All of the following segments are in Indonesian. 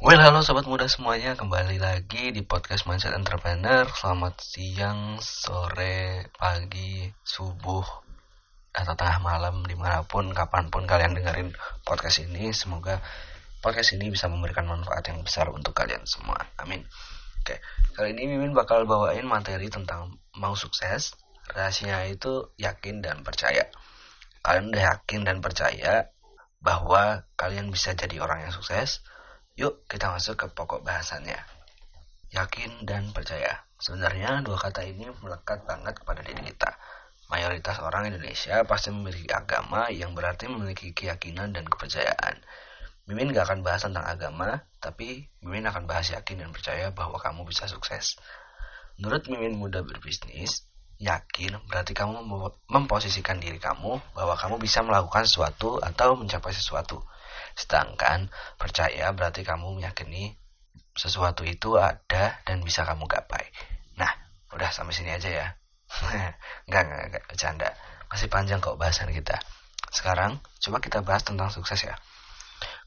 Halo sobat muda semuanya, kembali lagi di podcast Mindset Entrepreneur. Selamat siang, sore, pagi, subuh, atau tengah malam, dimanapun, kapanpun kalian dengerin podcast ini. Semoga podcast ini bisa memberikan manfaat yang besar untuk kalian semua, amin. Oke, kali ini Mimin bakal bawain materi tentang mau sukses, rahasia itu yakin dan percaya. Kalian udah yakin dan percaya bahwa kalian bisa jadi orang yang sukses? Yuk, kita masuk ke pokok bahasannya. Yakin dan percaya. Sebenarnya dua kata ini melekat banget kepada diri kita. Mayoritas orang Indonesia pasti memiliki agama, yang berarti memiliki keyakinan dan kepercayaan. Mimin gak akan bahas tentang agama, tapi Mimin akan bahas yakin dan percaya bahwa kamu bisa sukses. Menurut Mimin Muda Berbisnis, yakin berarti kamu memposisikan diri kamu bahwa kamu bisa melakukan sesuatu atau mencapai sesuatu. Sedangkan percaya berarti kamu meyakini sesuatu itu ada dan bisa kamu gapai. Nah, udah sampai sini aja ya. Enggak, bercanda. Masih panjang kok bahasan kita. Sekarang, coba kita bahas tentang sukses ya.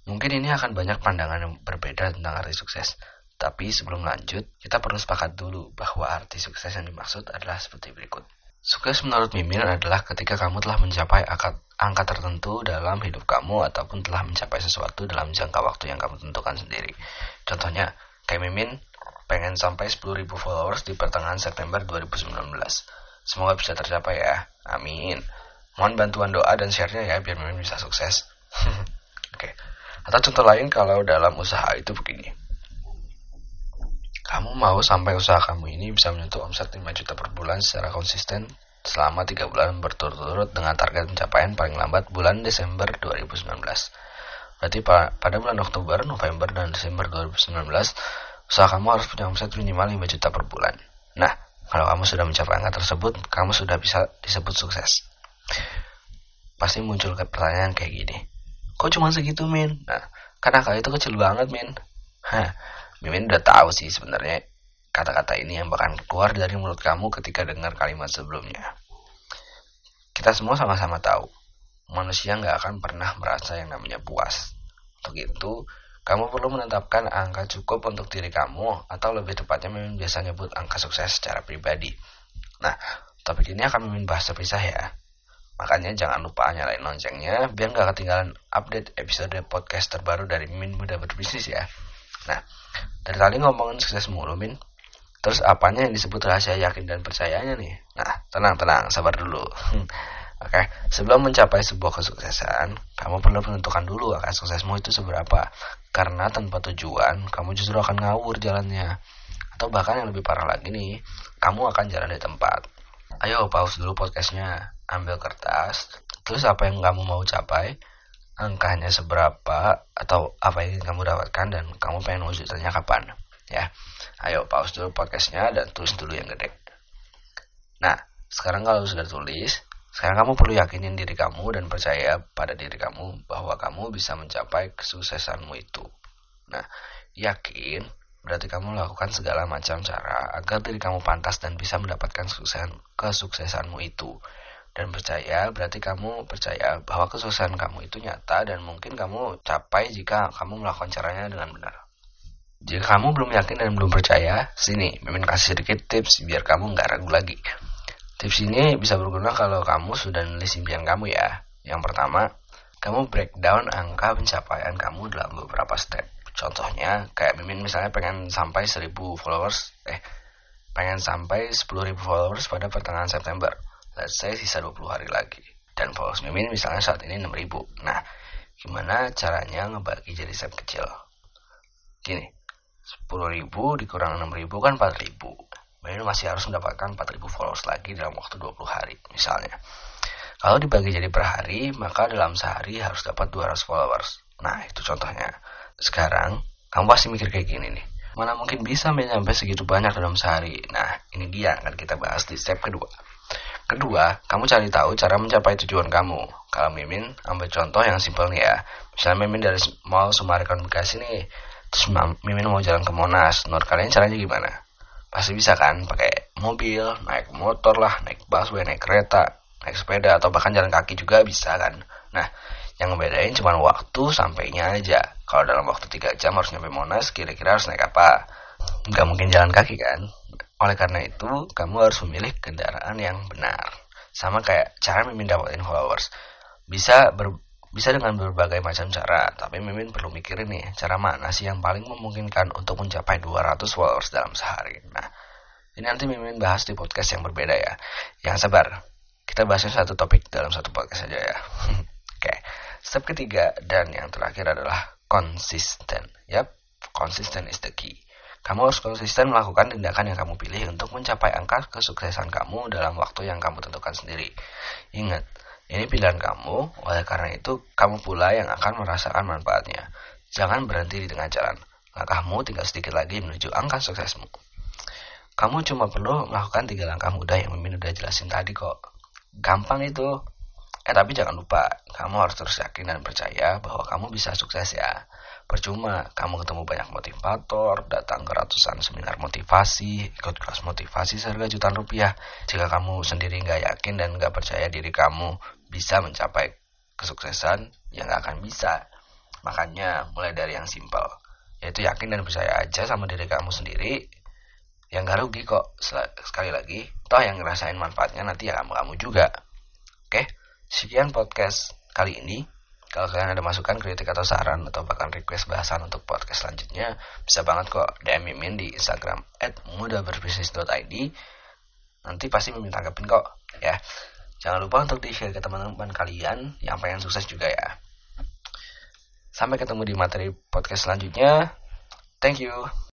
Mungkin ini akan banyak pandangan yang berbeda tentang arti sukses. Tapi sebelum lanjut, kita perlu sepakat dulu bahwa arti sukses yang dimaksud adalah seperti berikut. Sukses menurut Mimin adalah ketika kamu telah mencapai angka tertentu dalam hidup kamu ataupun telah mencapai sesuatu dalam jangka waktu yang kamu tentukan sendiri. Contohnya, kayak Mimin pengen sampai 10.000 followers di pertengahan September 2019. Semoga bisa tercapai ya, amin. Mohon bantuan doa dan share-nya ya biar Mimin bisa sukses. Oke. Atau contoh lain kalau dalam usaha itu begini. Kamu mau sampai usaha kamu ini bisa menyentuh omset 5 juta per bulan secara konsisten selama 3 bulan berturut-turut dengan target pencapaian paling lambat bulan Desember 2019. Berarti pada bulan Oktober, November, dan Desember 2019, usaha kamu harus punya omset minimal 5 juta per bulan. Nah, kalau kamu sudah mencapai angka tersebut, kamu sudah bisa disebut sukses. Pasti muncul pertanyaan kayak gini. Kok cuma segitu, Min? Nah, kan angka itu kecil banget, Min. Mimin udah tahu sih sebenarnya kata-kata ini yang bakal keluar dari mulut kamu ketika dengar kalimat sebelumnya. Kita semua sama-sama tahu, manusia nggak akan pernah merasa yang namanya puas. Untuk itu, kamu perlu menetapkan angka cukup untuk diri kamu, atau lebih tepatnya Mimin biasanya nyebut angka sukses secara pribadi. Nah, topik ini akan Mimin bahas terpisah ya. Makanya jangan lupa nyalain loncengnya biar nggak ketinggalan update episode podcast terbaru dari Mimin Muda Berbisnis ya. Nah, dari tadi ngomongin sukses mulu, Min. Terus apanya yang disebut rahasia yakin dan percayanya nih? Nah, tenang, sabar dulu. Oke, sebelum mencapai sebuah kesuksesan, kamu perlu menentukan dulu angka suksesmu itu seberapa. Karena tanpa tujuan, kamu justru akan ngawur jalannya. Atau bahkan yang lebih parah lagi nih, kamu akan jalan di tempat. Ayo, pause dulu podcastnya. Ambil kertas, terus apa yang kamu mau capai? Angkanya seberapa atau apa yang kamu dapatkan dan kamu pengen wujudnya kapan ya. Ayo pause dulu podcastnya dan tulis dulu yang gede. Nah, sekarang kalau sudah tulis, sekarang kamu perlu yakinin diri kamu dan percaya pada diri kamu bahwa kamu bisa mencapai kesuksesanmu itu. Nah, yakin berarti kamu lakukan segala macam cara agar diri kamu pantas dan bisa mendapatkan kesuksesanmu itu. Dan percaya berarti kamu percaya bahwa kesuksesan kamu itu nyata dan mungkin kamu capai jika kamu melakukan caranya dengan benar. Jika kamu belum yakin dan belum percaya, sini Mimin kasih sedikit tips biar kamu nggak ragu lagi. Tips ini bisa berguna kalau kamu sudah nulis impian kamu ya. Yang pertama, kamu breakdown angka pencapaian kamu dalam beberapa step. Contohnya, kayak Mimin misalnya pengen sampai 10.000 followers pada pertengahan September. Let's say sisa 20 hari lagi. Dan followers Mimin misalnya saat ini 6.000. Nah, gimana caranya ngebagi jadi step kecil? Gini, 10.000 dikurang 6.000 kan 4.000. Mimin masih harus mendapatkan 4.000 followers lagi dalam waktu 20 hari misalnya. Kalau dibagi jadi per hari, maka dalam sehari harus dapat 200 followers. Nah, itu contohnya. Sekarang, kamu pasti mikir kayak gini nih. Mana mungkin bisa sampai segitu banyak dalam sehari? Nah, ini dia akan kita bahas di step kedua. Kedua, kamu cari tahu cara mencapai tujuan kamu. Kalau Mimin, ambil contoh yang simpel nih ya. Misalnya Mimin dari Mall Summarecon Bekasi nih, terus Mimin mau jalan ke Monas. Menurut kalian caranya gimana? Pasti bisa kan? Pakai mobil, naik motor lah, naik busway, naik kereta, naik sepeda, atau bahkan jalan kaki juga bisa kan? Nah, yang ngebedain cuma waktu sampainya aja. Kalau dalam waktu 3 jam harus nyampe Monas, kira-kira harus naik apa? Nggak mungkin jalan kaki kan? Oleh karena itu, kamu harus memilih kendaraan yang benar. Sama kayak cara Mimin dapetin followers. Bisa dengan berbagai macam cara, tapi Mimin perlu mikirin nih, cara mana sih yang paling memungkinkan untuk mencapai 200 followers dalam sehari. Nah, ini nanti Mimin bahas di podcast yang berbeda ya. Yang sabar, kita bahasnya satu topik dalam satu podcast saja ya. Oke, step ketiga dan yang terakhir adalah konsisten. Yap, konsisten is the key. Kamu harus konsisten melakukan tindakan yang kamu pilih untuk mencapai angka kesuksesan kamu dalam waktu yang kamu tentukan sendiri. Ingat, ini pilihan kamu, oleh karena itu kamu pula yang akan merasakan manfaatnya. Jangan berhenti di tengah jalan. Langkahmu tinggal sedikit lagi menuju angka suksesmu. Kamu cuma perlu melakukan 3 langkah mudah yang Mimin udah jelasin tadi kok. Gampang itu. Tapi jangan lupa, kamu harus terus yakin dan percaya bahwa kamu bisa sukses ya. Percuma, kamu ketemu banyak motivator, datang ke ratusan seminar motivasi, ikut kelas motivasi seharga jutaan rupiah. Jika kamu sendiri nggak yakin dan nggak percaya diri kamu bisa mencapai kesuksesan, ya nggak akan bisa. Makanya mulai dari yang simpel, yaitu yakin dan percaya aja sama diri kamu sendiri. Ya nggak rugi kok, sekali lagi, toh yang ngerasain manfaatnya nanti ya kamu juga. Oke, sekian podcast kali ini. Kalau kalian ada masukan, kritik atau saran, atau bahkan request bahasan untuk podcast selanjutnya, bisa banget kok DM Mimin di Instagram @mudaberbisnis.id. Nanti pasti Mimin tanggapin kok ya. Jangan lupa untuk di-share ke teman-teman kalian yang pengen sukses juga ya. Sampai ketemu di materi podcast selanjutnya. Thank you.